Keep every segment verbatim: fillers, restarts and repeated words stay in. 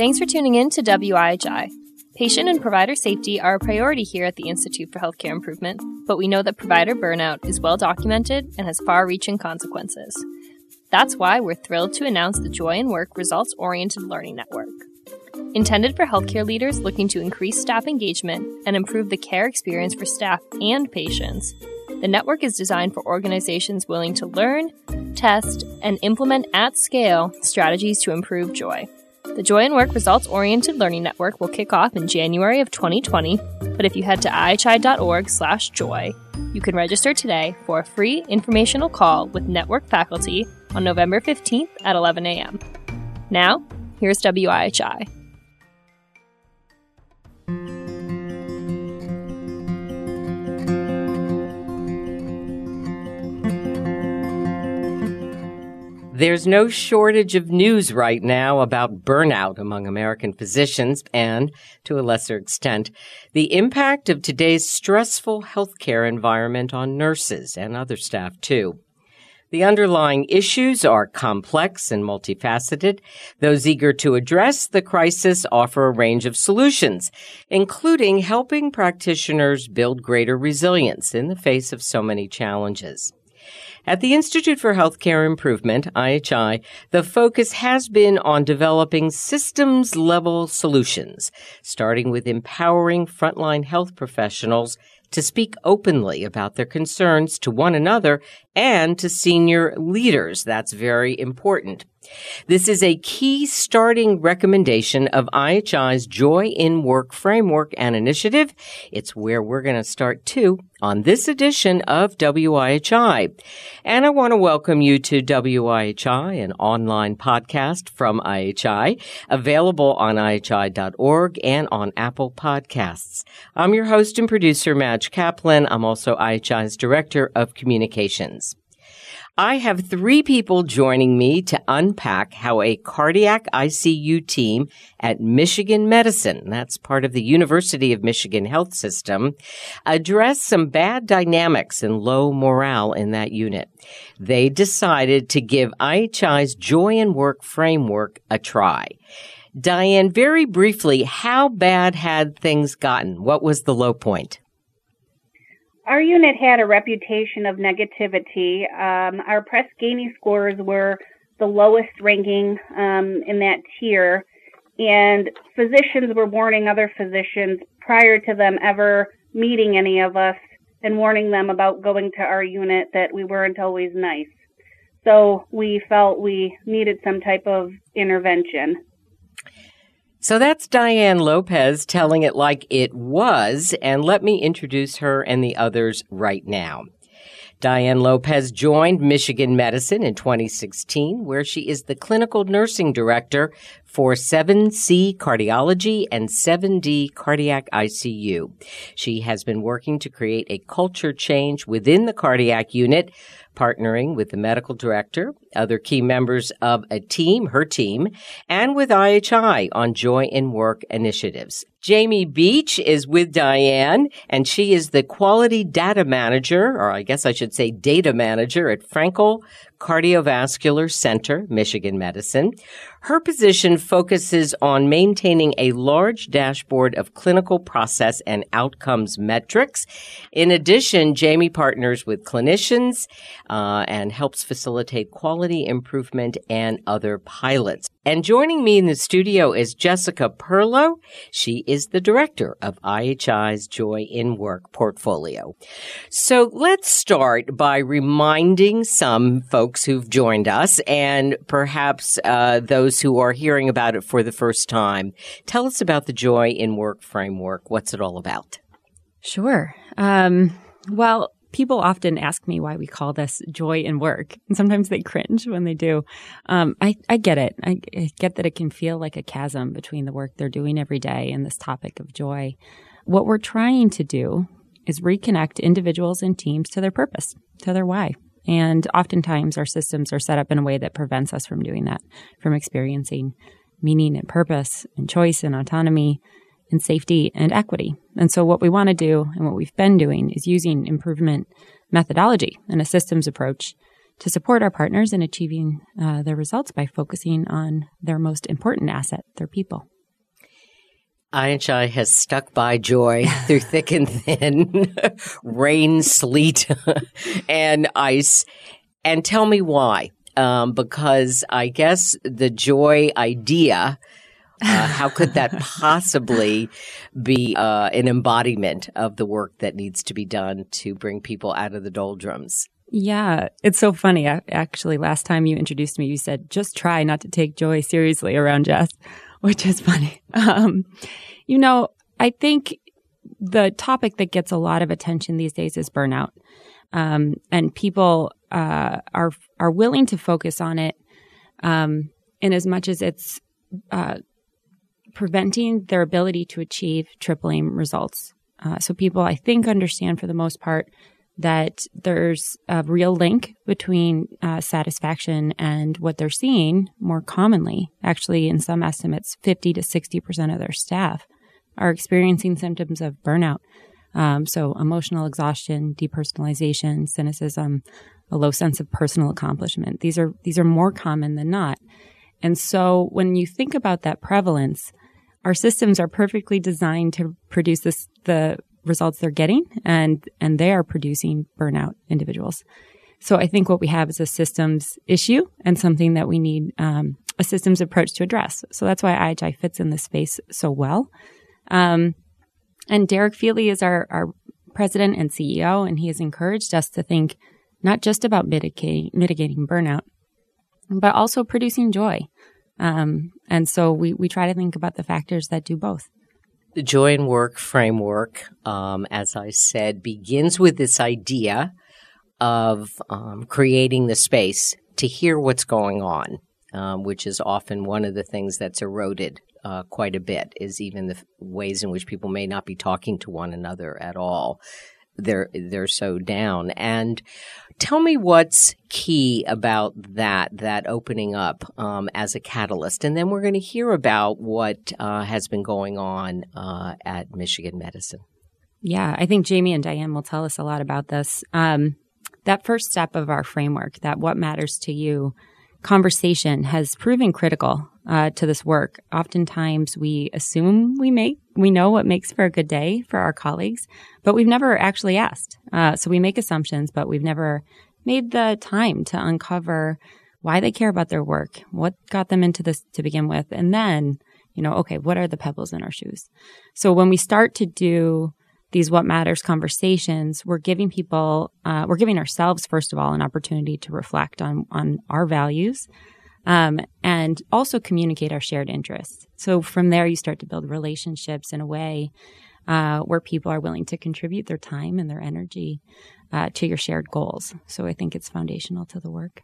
Thanks for tuning in to W I H I. Patient and provider safety are a priority here at the Institute for Healthcare Improvement, but we know that provider burnout is well documented and has far-reaching consequences. That's why we're thrilled to announce the Joy in Work Results-Oriented Learning Network. Intended for healthcare leaders looking to increase staff engagement and improve the care experience for staff and patients, the network is designed for organizations willing to learn, test, and implement at scale strategies to improve joy. The Joy in Work Results-Oriented Learning Network will kick off in January of twenty twenty, but if you head to I H I dot org slash joy, you can register today for a free informational call with network faculty on November fifteenth at eleven a.m. Now, here's W I H I. There's no shortage of news right now about burnout among American physicians and, to a lesser extent, the impact of today's stressful healthcare environment on nurses and other staff, too. The underlying issues are complex and multifaceted. Those eager to address the crisis offer a range of solutions, including helping practitioners build greater resilience in the face of so many challenges. At the Institute for Healthcare Improvement, I H I, the focus has been on developing systems-level solutions, starting with empowering frontline health professionals to speak openly about their concerns to one another and to senior leaders. That's very important. This is a key starting recommendation of I H I's Joy in Work framework and initiative. It's where we're going to start, too, on this edition of W I H I. And I want to welcome you to W I H I, an online podcast from I H I, available on I H I dot org and on Apple Podcasts. I'm your host and producer, Madge Kaplan. I'm also I H I's Director of Communications. I have three people joining me to unpack how a cardiac I C U team at Michigan Medicine, that's part of the University of Michigan Health System, addressed some bad dynamics and low morale in that unit. They decided to give I H I's Joy in Work framework a try. Diane, very briefly, how bad had things gotten? What was the low point? Our unit had a reputation of negativity. Um, our press Ganey scores were the lowest ranking um, in that tier, and physicians were warning other physicians prior to them ever meeting any of us and warning them about going to our unit that we weren't always nice. So we felt we needed some type of intervention. So that's Diane Lopez telling it like it was, and let me introduce her and the others right now. Diane Lopez joined Michigan Medicine in twenty sixteen, where she is the clinical nursing director for seven C Cardiology and seven D Cardiac I C U. She has been working to create a culture change within the cardiac unit, partnering with the medical director, other key members of a team, her team, and with I H I on Joy in Work initiatives. Jamie Beach is with Diane, and she is the quality data manager, or I guess I should say data manager at Frankel Cardiovascular Center, Michigan Medicine. Her position focuses on maintaining a large dashboard of clinical process and outcomes metrics. In addition, Jamie partners with clinicians uh, and helps facilitate quality improvement and other pilots. And joining me in the studio is Jessica Perlo. She is the director of I H I's Joy in Work portfolio. So let's start by reminding some folks who've joined us and perhaps uh, those who are hearing about it for the first time. Tell us about the Joy in Work framework. What's it all about? Sure. Um, well, people often ask me why we call this Joy in Work, and sometimes they cringe when they do. Um, I, I get it. I, I get that it can feel like a chasm between the work they're doing every day and this topic of joy. What we're trying to do is reconnect individuals and teams to their purpose, to their why. And oftentimes our systems are set up in a way that prevents us from doing that, from experiencing meaning and purpose and choice and autonomy and safety and equity. And so what we want to do and what we've been doing is using improvement methodology and a systems approach to support our partners in achieving uh, their results by focusing on their most important asset, their people. I H I has stuck by Joy through thick and thin, rain, sleet, and ice. And tell me why. Um, because I guess the Joy idea, uh, how could that possibly be uh, an embodiment of the work that needs to be done to bring people out of the doldrums? Yeah, it's so funny. I, actually, last time you introduced me, you said, just try not to take Joy seriously around Jess, which is funny. Um, you know, I think the topic that gets a lot of attention these days is burnout. Um, and people uh, are are willing to focus on it um, in as much as it's uh, preventing their ability to achieve triple aim results. Uh, so people, I think, understand for the most part that there's a real link between uh, satisfaction and what they're seeing more commonly. Actually, in some estimates, fifty to sixty percent of their staff are experiencing symptoms of burnout. Um, so emotional exhaustion, depersonalization, cynicism, a low sense of personal accomplishment. These are these are more common than not. And so when you think about that prevalence, our systems are perfectly designed to produce this, the results they're getting, and, and they are producing burnout individuals. So I think what we have is a systems issue and something that we need um, a systems approach to address. So that's why I H I fits in this space so well. Um, And Derek Feely is our, our president and C E O, and he has encouraged us to think not just about mitigating, mitigating burnout, but also producing joy. Um, and so we, we try to think about the factors that do both. The Joy in Work framework, um, as I said, begins with this idea of um, creating the space to hear what's going on, um, which is often one of the things that's eroded Uh, quite a bit, is even the f- ways in which people may not be talking to one another at all. They're they're so down. And tell me what's key about that, that opening up um, as a catalyst. And then we're going to hear about what uh, has been going on uh, at Michigan Medicine. Yeah, I think Jamie and Diane will tell us a lot about this. Um, that first step of our framework, that what matters to you conversation, has proven critical uh, to this work. Oftentimes we assume we make, we know what makes for a good day for our colleagues, but we've never actually asked. Uh, so we make assumptions, but we've never made the time to uncover why they care about their work, what got them into this to begin with, and then, you know, okay, what are the pebbles in our shoes? So when we start to do these what matters conversations, we're giving people, uh, we're giving ourselves, first of all, an opportunity to reflect on on our values um, and also communicate our shared interests. So from there, you start to build relationships in a way uh, where people are willing to contribute their time and their energy uh, to your shared goals. So I think it's foundational to the work.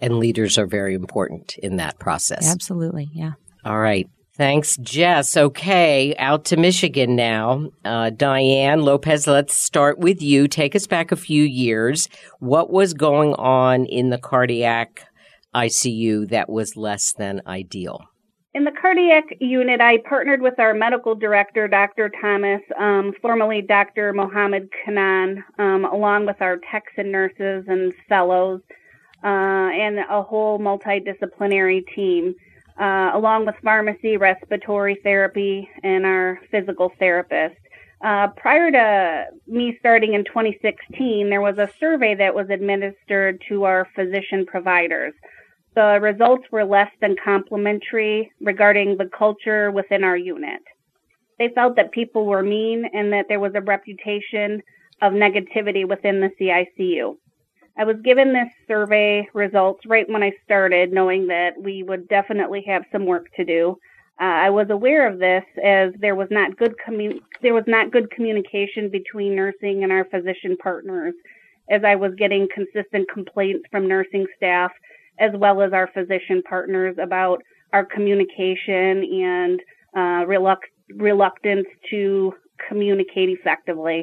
And leaders are very important in that process. Absolutely, yeah. All right. Thanks, Jess. Okay, out to Michigan now. Uh, Diane Lopez, let's start with you. Take us back a few years. What was going on in the cardiac I C U that was less than ideal? In the cardiac unit, I partnered with our medical director, Doctor Thomas, um, formerly Doctor Mohammed Kanaan, um, along with our techs and nurses and fellows, uh, and a whole multidisciplinary team. Uh, along with pharmacy, respiratory therapy, and our physical therapist. Uh, prior to me starting in twenty sixteen, there was a survey that was administered to our physician providers. The results were less than complimentary regarding the culture within our unit. They felt that people were mean and that there was a reputation of negativity within the C I C U. I was given this survey results right when I started, knowing that we would definitely have some work to do. Uh, I was aware of this as there was not good commu- there was not good communication between nursing and our physician partners, as I was getting consistent complaints from nursing staff as well as our physician partners about our communication and uh, reluct- reluctance to communicate effectively.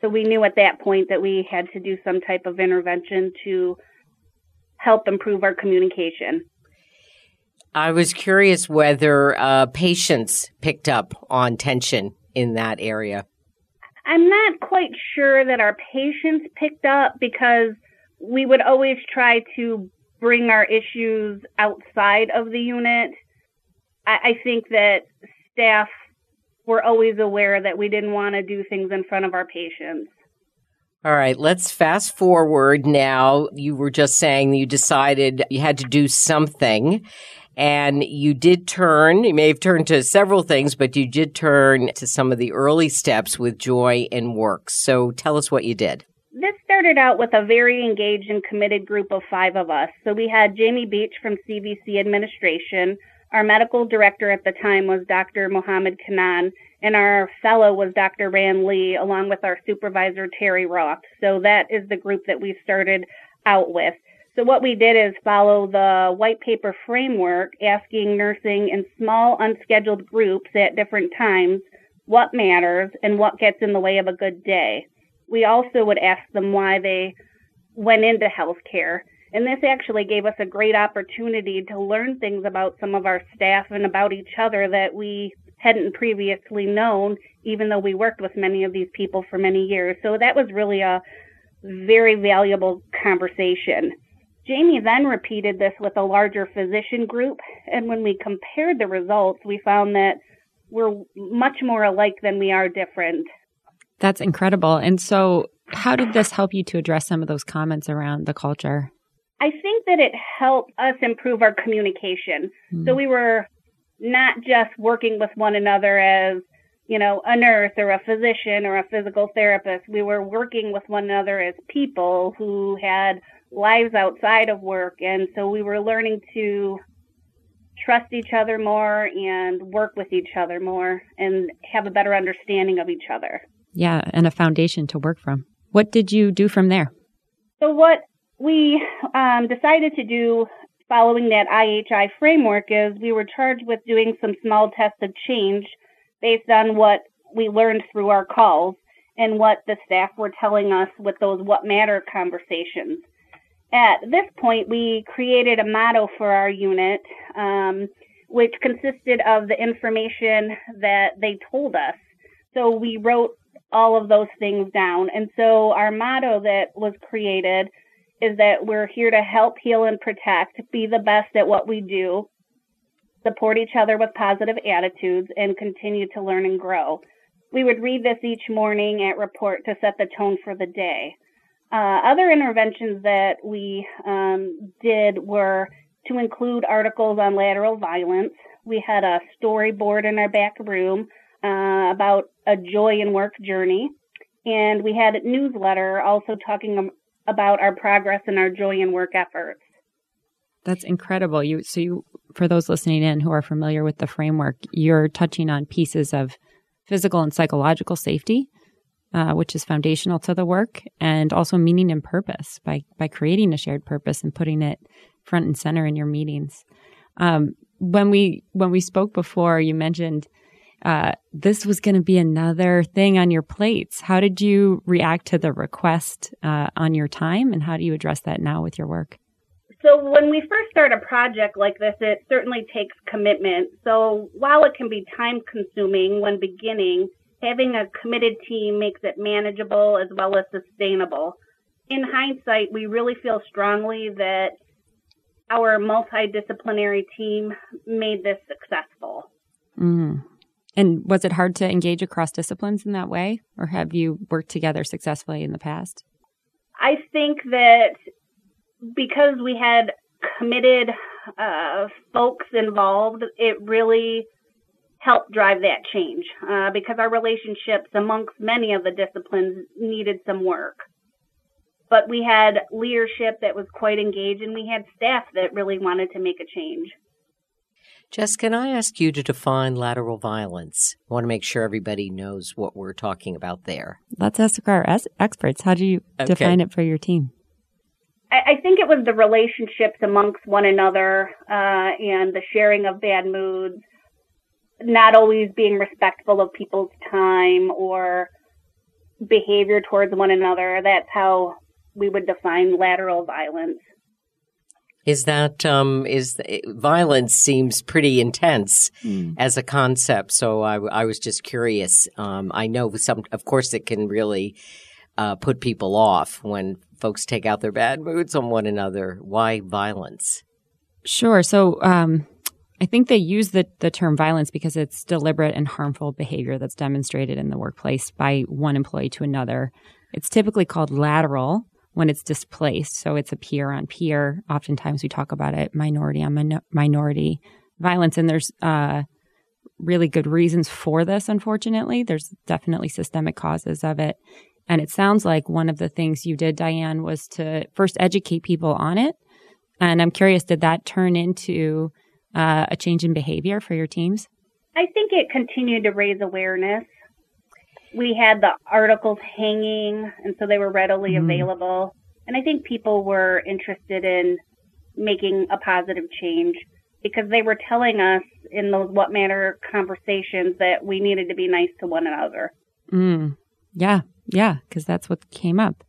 So we knew at that point that we had to do some type of intervention to help improve our communication. I was curious whether uh, patients picked up on tension in that area. I'm not quite sure that our patients picked up, because we would always try to bring our issues outside of the unit. I, I think that staff were always aware that we didn't want to do things in front of our patients. All right, let's fast forward now. You were just saying you decided you had to do something, and you did turn, you may have turned to several things, but you did turn to some of the early steps with Joy in Work. So tell us what you did. This started out with a very engaged and committed group of five of us. So we had Jamie Beach from C V C Administration. Our medical director at the time was Doctor Mohammed Kanaan, and our fellow was Doctor Rand Lee, along with our supervisor, Terry Roth. So that is the group that we started out with. So what we did is follow the white paper framework, asking nursing in small, unscheduled groups at different times what matters and what gets in the way of a good day. We also would ask them why they went into healthcare. And this actually gave us a great opportunity to learn things about some of our staff and about each other that we hadn't previously known, even though we worked with many of these people for many years. So that was really a very valuable conversation. Jamie then repeated this with a larger physician group. And when we compared the results, we found that we're much more alike than we are different. That's incredible. And so how did this help you to address some of those comments around the culture? I think that it helped us improve our communication. Mm-hmm. So we were not just working with one another as, you know, a nurse or a physician or a physical therapist. We were working with one another as people who had lives outside of work. And so we were learning to trust each other more and work with each other more and have a better understanding of each other. Yeah, and a foundation to work from. What did you do from there? So what we um, decided to do following that I H I framework is we were charged with doing some small tests of change based on what we learned through our calls and what the staff were telling us with those what matter conversations. At this point, we created a motto for our unit, um, which consisted of the information that they told us. So we wrote all of those things down. And so our motto that was created is that we're here to help, heal, and protect, be the best at what we do, support each other with positive attitudes, and continue to learn and grow. We would read this each morning at report to set the tone for the day. Uh, other interventions that we um, did were to include articles on lateral violence. We had a storyboard in our back room uh, about a Joy in Work journey. And we had a newsletter also talking about about our progress and our Joy in Work efforts. That's incredible. You so you, for those listening in who are familiar with the framework, you're touching on pieces of physical and psychological safety, uh, which is foundational to the work, and also meaning and purpose by by creating a shared purpose and putting it front and center in your meetings. Um, when we when we spoke before, you mentioned uh, this was going to be another thing on your plates. How did you react to the request uh, on your time, and how do you address that now with your work? So when we first start a project like this, it certainly takes commitment. So while it can be time-consuming when beginning, having a committed team makes it manageable as well as sustainable. In hindsight, we really feel strongly that our multidisciplinary team made this successful. Mm-hmm. And was it hard to engage across disciplines in that way, or have you worked together successfully in the past? I think that because we had committed uh, folks involved, it really helped drive that change uh, because our relationships amongst many of the disciplines needed some work. But we had leadership that was quite engaged, and we had staff that really wanted to make a change. Jess, can I ask you to define lateral violence? I want to make sure everybody knows what we're talking about there. Let's ask our experts. How do you okay. define it for your team? I, I think it was the relationships amongst one another uh, and the sharing of bad moods, not always being respectful of people's time or behavior towards one another. That's how we would define lateral violence. Is that um, is violence seems pretty intense mm. as a concept? So I, I was just curious. Um, I know some, of course, it can really uh, put people off when folks take out their bad moods on one another? Why violence? Sure. So um, I think they use the, the term violence because it's deliberate and harmful behavior that's demonstrated in the workplace by one employee to another. It's typically called lateral when it's displaced. So it's a peer on peer. Oftentimes we talk about it, minority on min- minority violence. And there's uh, really good reasons for this, unfortunately. There's definitely systemic causes of it. And it sounds like one of the things you did, Diane, was to first educate people on it. And I'm curious, did that turn into uh, a change in behavior for your teams? I think it continued to raise awareness. We had the articles hanging, and so they were readily mm-hmm. available. And I think people were interested in making a positive change because they were telling us in those what matter conversations that we needed to be nice to one another. Mm. Yeah, yeah, because that's what came up.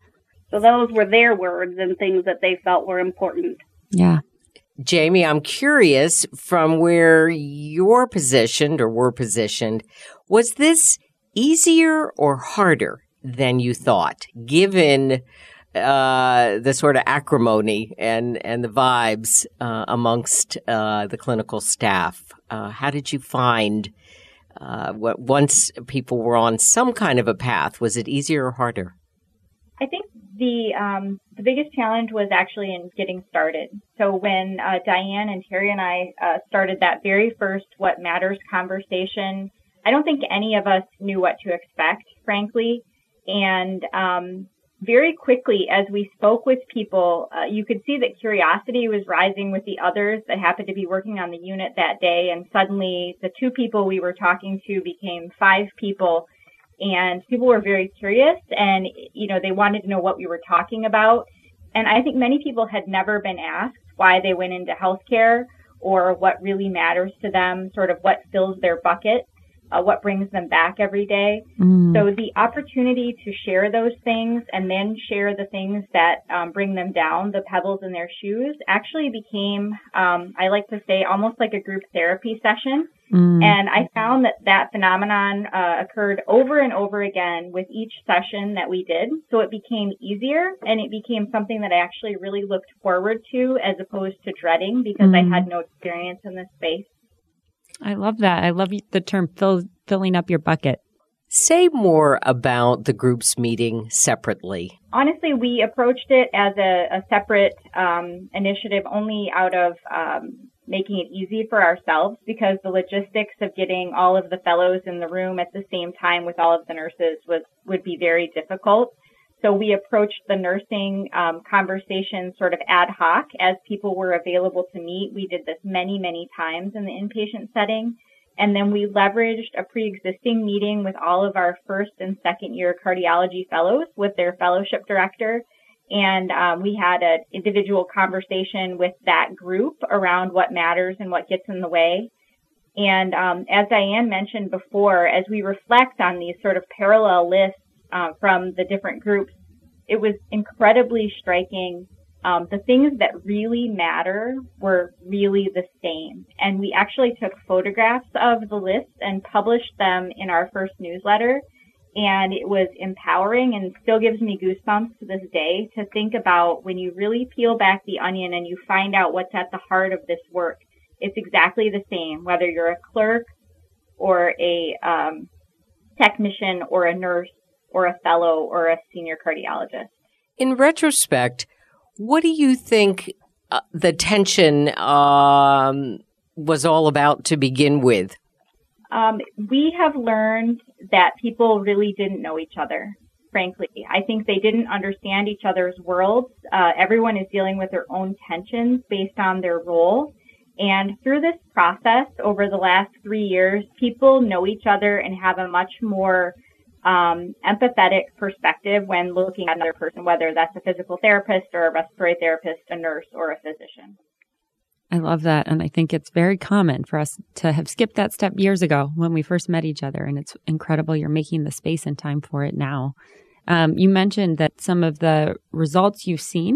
So those were their words and things that they felt were important. Yeah. Jamie, I'm curious, from where you're positioned or were positioned, was this easier or harder than you thought, given uh, the sort of acrimony and, and the vibes uh, amongst uh, the clinical staff? Uh, how did you find uh, what once people were on some kind of a path? Was it easier or harder? I think The um, the biggest challenge was actually in getting started. So when uh, Diane and Terry and I uh, started that very first What Matters conversation, I don't think any of us knew what to expect, frankly. And um, very quickly, as we spoke with people, uh, you could see that curiosity was rising with the others that happened to be working on the unit that day. And suddenly, the two people we were talking to became five people. And people were very curious and, you know, they wanted to know what we were talking about. And I think many people had never been asked why they went into healthcare or what really matters to them, sort of what fills their bucket, uh, what brings them back every day. Mm. So the opportunity to share those things and then share the things that um, bring them down, the pebbles in their shoes, actually became, um, I like to say, almost like a group therapy session. Mm. And I found that that phenomenon uh, occurred over and over again with each session that we did. So it became easier and it became something that I actually really looked forward to as opposed to dreading because mm. I had no experience in this space. I love that. I love the term fill, filling up your bucket. Say more about the group's meeting separately. Honestly, we approached it as a, a separate um, initiative only out of um, making it easy for ourselves because the logistics of getting all of the fellows in the room at the same time with all of the nurses was would be very difficult. So we approached the nursing um, conversation sort of ad hoc as people were available to meet. We did this many, many times in the inpatient setting. And then we leveraged a pre-existing meeting with all of our first and second year cardiology fellows with their fellowship director. And um, we had an individual conversation with that group around what matters and what gets in the way. And um, as Diane mentioned before, as we reflect on these sort of parallel lists uh, from the different groups, it was incredibly striking. Um, the things that really matter were really the same. And we actually took photographs of the lists and published them in our first newsletter. And it was empowering and still gives me goosebumps to this day to think about when you really peel back the onion and you find out what's at the heart of this work. It's exactly the same, whether you're a clerk or a um, technician or a nurse or a fellow or a senior cardiologist. In retrospect, what do you think uh, the tension um, was all about to begin with? Um, we have learned that people really didn't know each other, frankly. I think they didn't understand each other's worlds. Uh, everyone is dealing with their own tensions based on their role. And through this process, over the last three years, people know each other and have a much more Um, empathetic perspective when looking at another person, whether that's a physical therapist or a respiratory therapist, a nurse or a physician. I love that. And I think it's very common for us to have skipped that step years ago when we first met each other. And it's incredible you're making the space and time for it now. Um, you mentioned that some of the results you've seen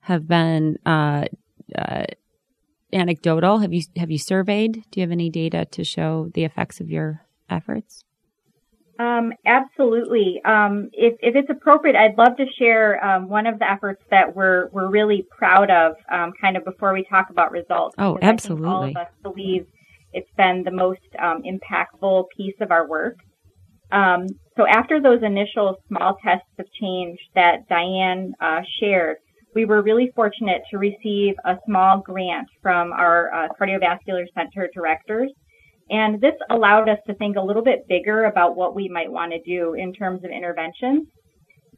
have been uh, uh, anecdotal. Have you, have you surveyed? Do you have any data to show the effects of your efforts? Um, absolutely. Um, if, if it's appropriate, I'd love to share um, one of the efforts that we're we're really proud of, um, kind of before we talk about results. Oh, absolutely. I think all of us believe it's been the most um, impactful piece of our work. Um, so after those initial small tests of change that Diane uh, shared, we were really fortunate to receive a small grant from our uh, cardiovascular center directors. And this allowed us to think a little bit bigger about what we might want to do in terms of interventions.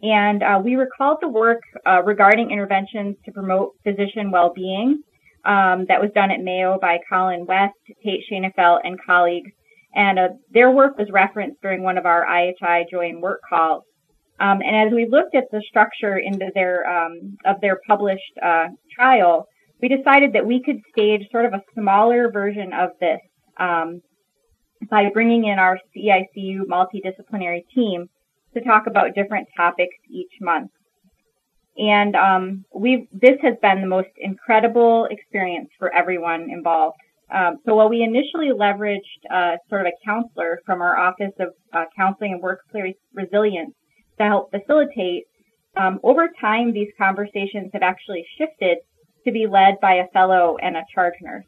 And uh, we were called to work uh, regarding interventions to promote physician well-being. Um, that was done at Mayo by Colin West, Tate Shanefelt, and colleagues. And uh, their work was referenced during one of our I H I Joy in Work calls. Um, and as we looked at the structure into their um, of their published uh, trial, we decided that we could stage sort of a smaller version of this. Um, by bringing in our C I C U multidisciplinary team to talk about different topics each month. And um, we this has been the most incredible experience for everyone involved. Um, so while we initially leveraged uh, sort of a counselor from our Office of uh, Counseling and Workplace Resilience to help facilitate, um, over time these conversations have actually shifted to be led by a fellow and a charge nurse.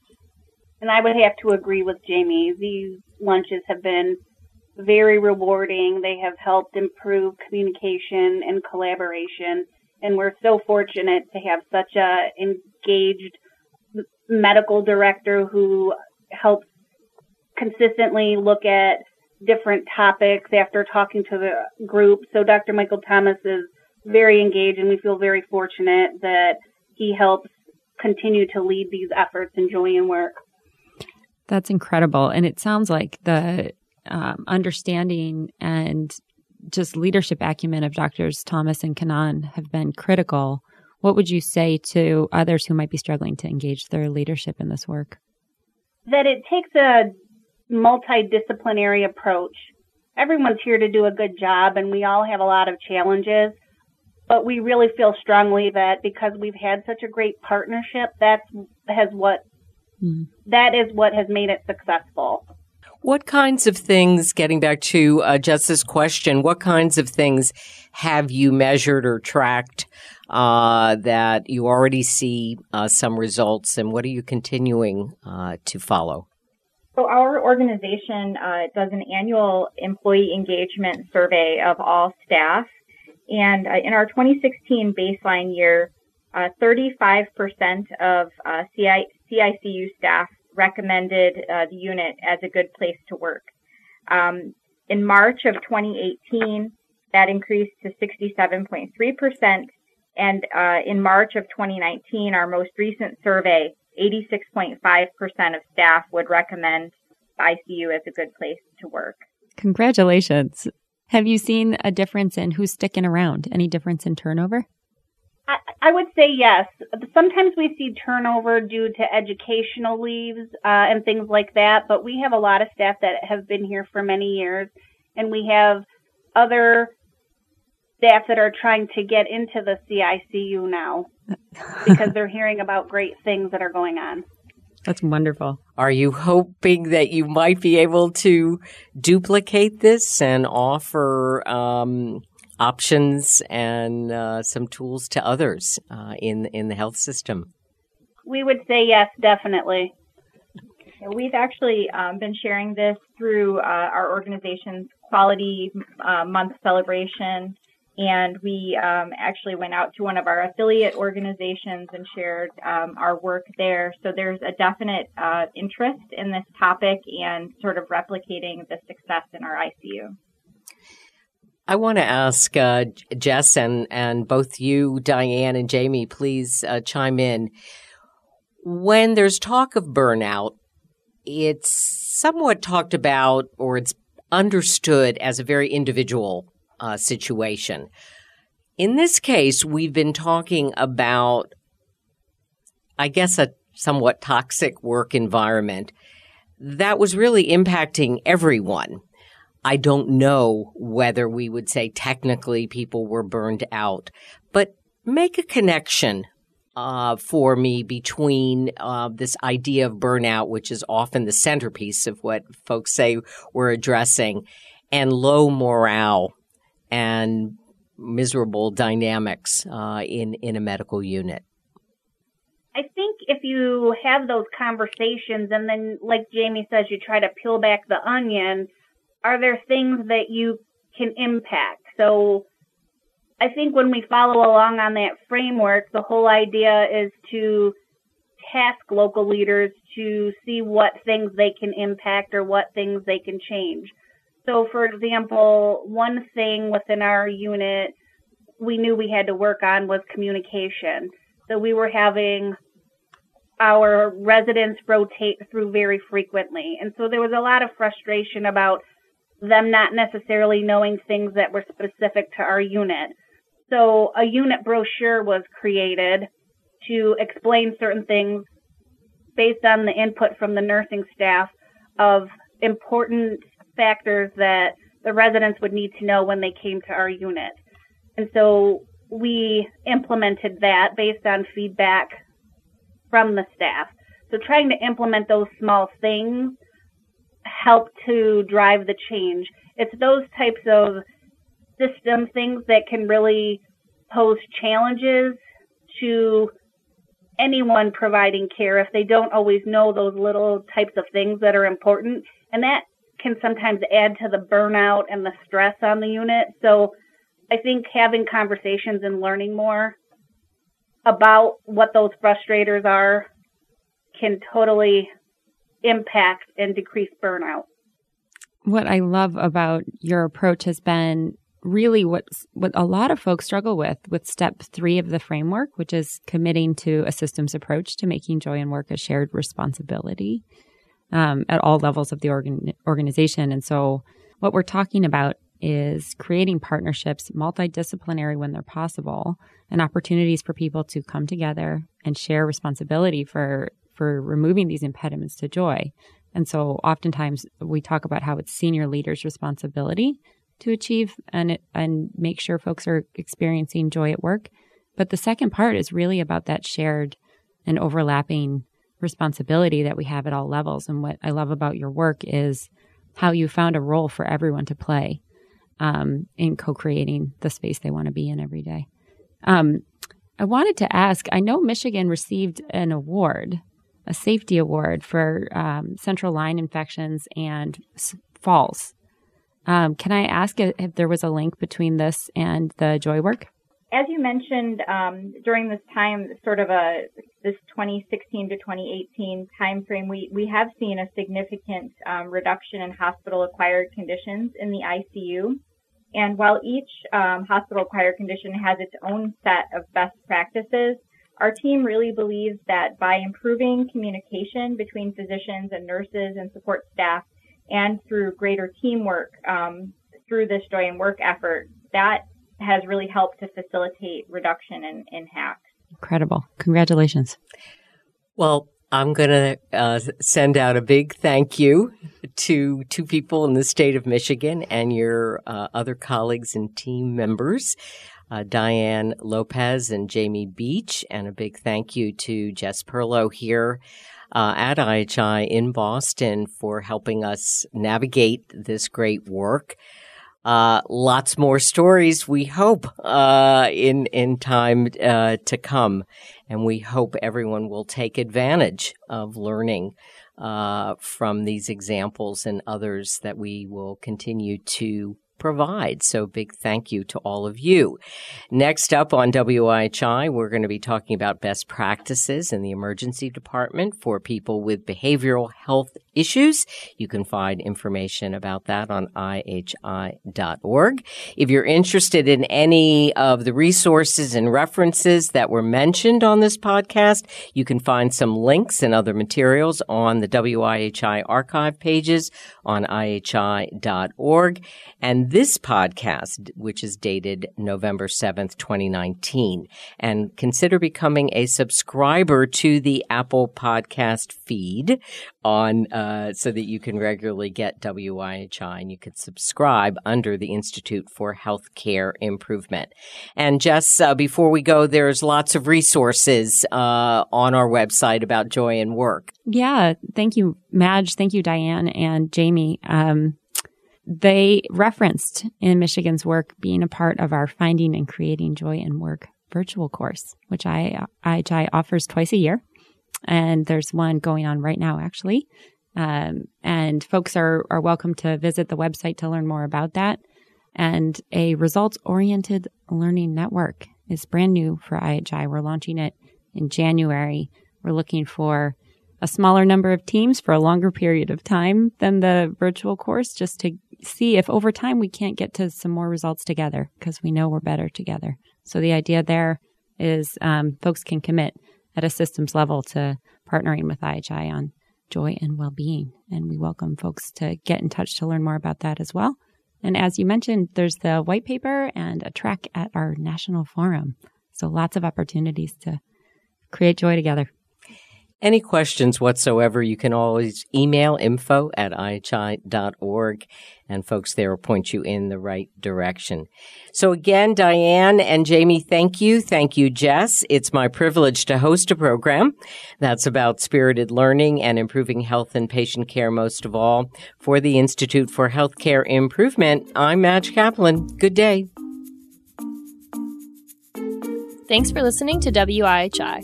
And I would have to agree with Jamie. These lunches have been very rewarding. They have helped improve communication and collaboration. And we're so fortunate to have such a engaged medical director who helps consistently look at different topics after talking to the group. So Doctor Michael Thomas is very engaged, and we feel very fortunate that he helps continue to lead these efforts in Joy in Work. That's incredible. And it sounds like the um, understanding and just leadership acumen of Doctors Thomas and Kanaan have been critical. What would you say to others who might be struggling to engage their leadership in this work? That it takes a multidisciplinary approach. Everyone's here to do a good job, and we all have a lot of challenges. But we really feel strongly that because we've had such a great partnership, that's has what Mm. That is what has made it successful. What kinds of things, getting back to uh, Jess's question, what kinds of things have you measured or tracked uh, that you already see uh, some results, and what are you continuing uh, to follow? So our organization uh, does an annual employee engagement survey of all staff, and uh, in our twenty sixteen baseline year, uh, thirty-five percent of uh, C I C I C U staff recommended uh, the unit as a good place to work. Um, in March of twenty eighteen, that increased to sixty-seven point three percent. And uh, in March of twenty nineteen, our most recent survey, eighty-six point five percent of staff would recommend I C U as a good place to work. Congratulations. Have you seen a difference in who's sticking around? Any difference in turnover? I would say yes. Sometimes we see turnover due to educational leaves uh, and things like that, but we have a lot of staff that have been here for many years, and we have other staff that are trying to get into the C I C U now because they're hearing about great things that are going on. That's wonderful. Are you hoping that you might be able to duplicate this and offer um options and uh, some tools to others uh, in in the health system? We would say yes, definitely. We've actually um, been sharing this through uh, our organization's Quality uh, Month celebration, and we um, actually went out to one of our affiliate organizations and shared um, our work there. So there's a definite uh, interest in this topic and sort of replicating the success in our I C U. I want to ask uh, Jess and, and both you, Diane and Jamie, please uh, chime in. When there's talk of burnout, it's somewhat talked about or it's understood as a very individual uh, situation. In this case, we've been talking about, I guess, a somewhat toxic work environment that was really impacting everyone. I don't know whether we would say technically people were burned out, but make a connection uh, for me between uh, this idea of burnout, which is often the centerpiece of what folks say we're addressing, and low morale and miserable dynamics uh, in, in a medical unit. I think if you have those conversations and then, like Jamie says, you try to peel back the onion, are there things that you can impact? So I think when we follow along on that framework, the whole idea is to task local leaders to see what things they can impact or what things they can change. So, for example, one thing within our unit we knew we had to work on was communication. So we were having our residents rotate through very frequently. And so there was a lot of frustration about them not necessarily knowing things that were specific to our unit. So a unit brochure was created to explain certain things based on the input from the nursing staff of important factors that the residents would need to know when they came to our unit. And so we implemented that based on feedback from the staff. So trying to implement those small things help to drive the change. It's those types of system things that can really pose challenges to anyone providing care if they don't always know those little types of things that are important. And that can sometimes add to the burnout and the stress on the unit. So I think having conversations and learning more about what those frustrators are can totally impact and decrease burnout. What I love about your approach has been really what's, what a lot of folks struggle with, with step three of the framework, which is committing to a systems approach to making joy in work a shared responsibility. Um, at all levels of the organ- organization. And so what we're talking about is creating partnerships, multidisciplinary when they're possible, and opportunities for people to come together and share responsibility for, for removing these impediments to joy. And so oftentimes we talk about how it's senior leaders' responsibility to achieve and, and make sure folks are experiencing joy at work. But the second part is really about that shared and overlapping responsibility that we have at all levels. And what I love about your work is how you found a role for everyone to play um, in co-creating the space they want to be in every day. Um, I wanted to ask, I know Michigan received an award, a safety award for um, central line infections and s- falls. Um, can I ask if, if there was a link between this and the joy work? As you mentioned, um, during this time, sort of a this twenty sixteen to twenty eighteen timeframe, we, we have seen a significant um, reduction in hospital-acquired conditions in the I C U. And while each um, hospital-acquired condition has its own set of best practices, our team really believes that by improving communication between physicians and nurses and support staff, and through greater teamwork um, through this joy in work effort, that has really helped to facilitate reduction in, in hacks. Incredible. Congratulations. Well, I'm going to uh, send out a big thank you to two people in the state of Michigan and your uh, other colleagues and team members, uh, Diane Lopez and Jamie Beach, and a big thank you to Jess Perlo here uh, at I H I in Boston for helping us navigate this great work. Uh, lots more stories, we hope, uh, in, in time uh, to come. And we hope everyone will take advantage of learning uh, from these examples and others that we will continue to provide. So big thank you to all of you. Next up on W I H I, we're going to be talking about best practices in the emergency department for people with behavioral health issues. You can find information about that on I H I dot org. If you're interested in any of the resources and references that were mentioned on this podcast, you can find some links and other materials on the W I H I archive pages on I H I dot org. And this podcast, which is dated November seventh, twenty nineteen, and consider becoming a subscriber to the Apple Podcast feed on uh, so that you can regularly get W I H I, and you can subscribe under the Institute for Healthcare Improvement. And Jess, uh, before we go, there's lots of resources uh, on our website about joy in work. Yeah. Thank you, Madge. Thank you, Diane and Jamie. Um they referenced in Michigan's work being a part of our Finding and Creating Joy in Work virtual course, which I H I offers twice a year. And there's one going on right now, actually. Um, and folks are, are welcome to visit the website to learn more about that. And a results-oriented learning network is brand new for I H I. We're launching it in January. We're looking for a smaller number of teams for a longer period of time than the virtual course, just to see if over time we can't get to some more results together, because we know we're better together. So the idea there is um, folks can commit at a systems level to partnering with I H I on joy and well-being. And we welcome folks to get in touch to learn more about that as well. And as you mentioned, there's the white paper and a track at our national forum. So lots of opportunities to create joy together. Any questions whatsoever, you can always email info at I H I dot org, and folks there will point you in the right direction. So again, Diane and Jamie, thank you. Thank you, Jess. It's my privilege to host a program that's about spirited learning and improving health and patient care most of all. For the Institute for Healthcare Improvement, I'm Madge Kaplan. Good day. Thanks for listening to W I H I.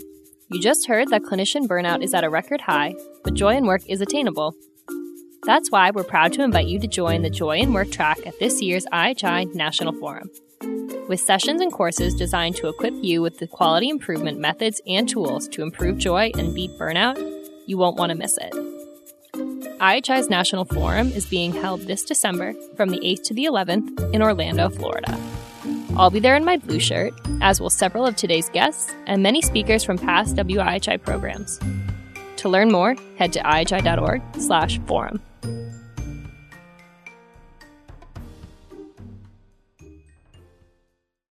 You just heard that clinician burnout is at a record high, but joy in work is attainable. That's why we're proud to invite you to join the Joy in Work track at this year's I H I National Forum. With sessions and courses designed to equip you with the quality improvement methods and tools to improve joy and beat burnout, you won't want to miss it. I H I's National Forum is being held this December from the eighth to the eleventh in Orlando, Florida. I'll be there in my blue shirt, as will several of today's guests and many speakers from past W I H I programs. To learn more, head to I H I dot org slash forum.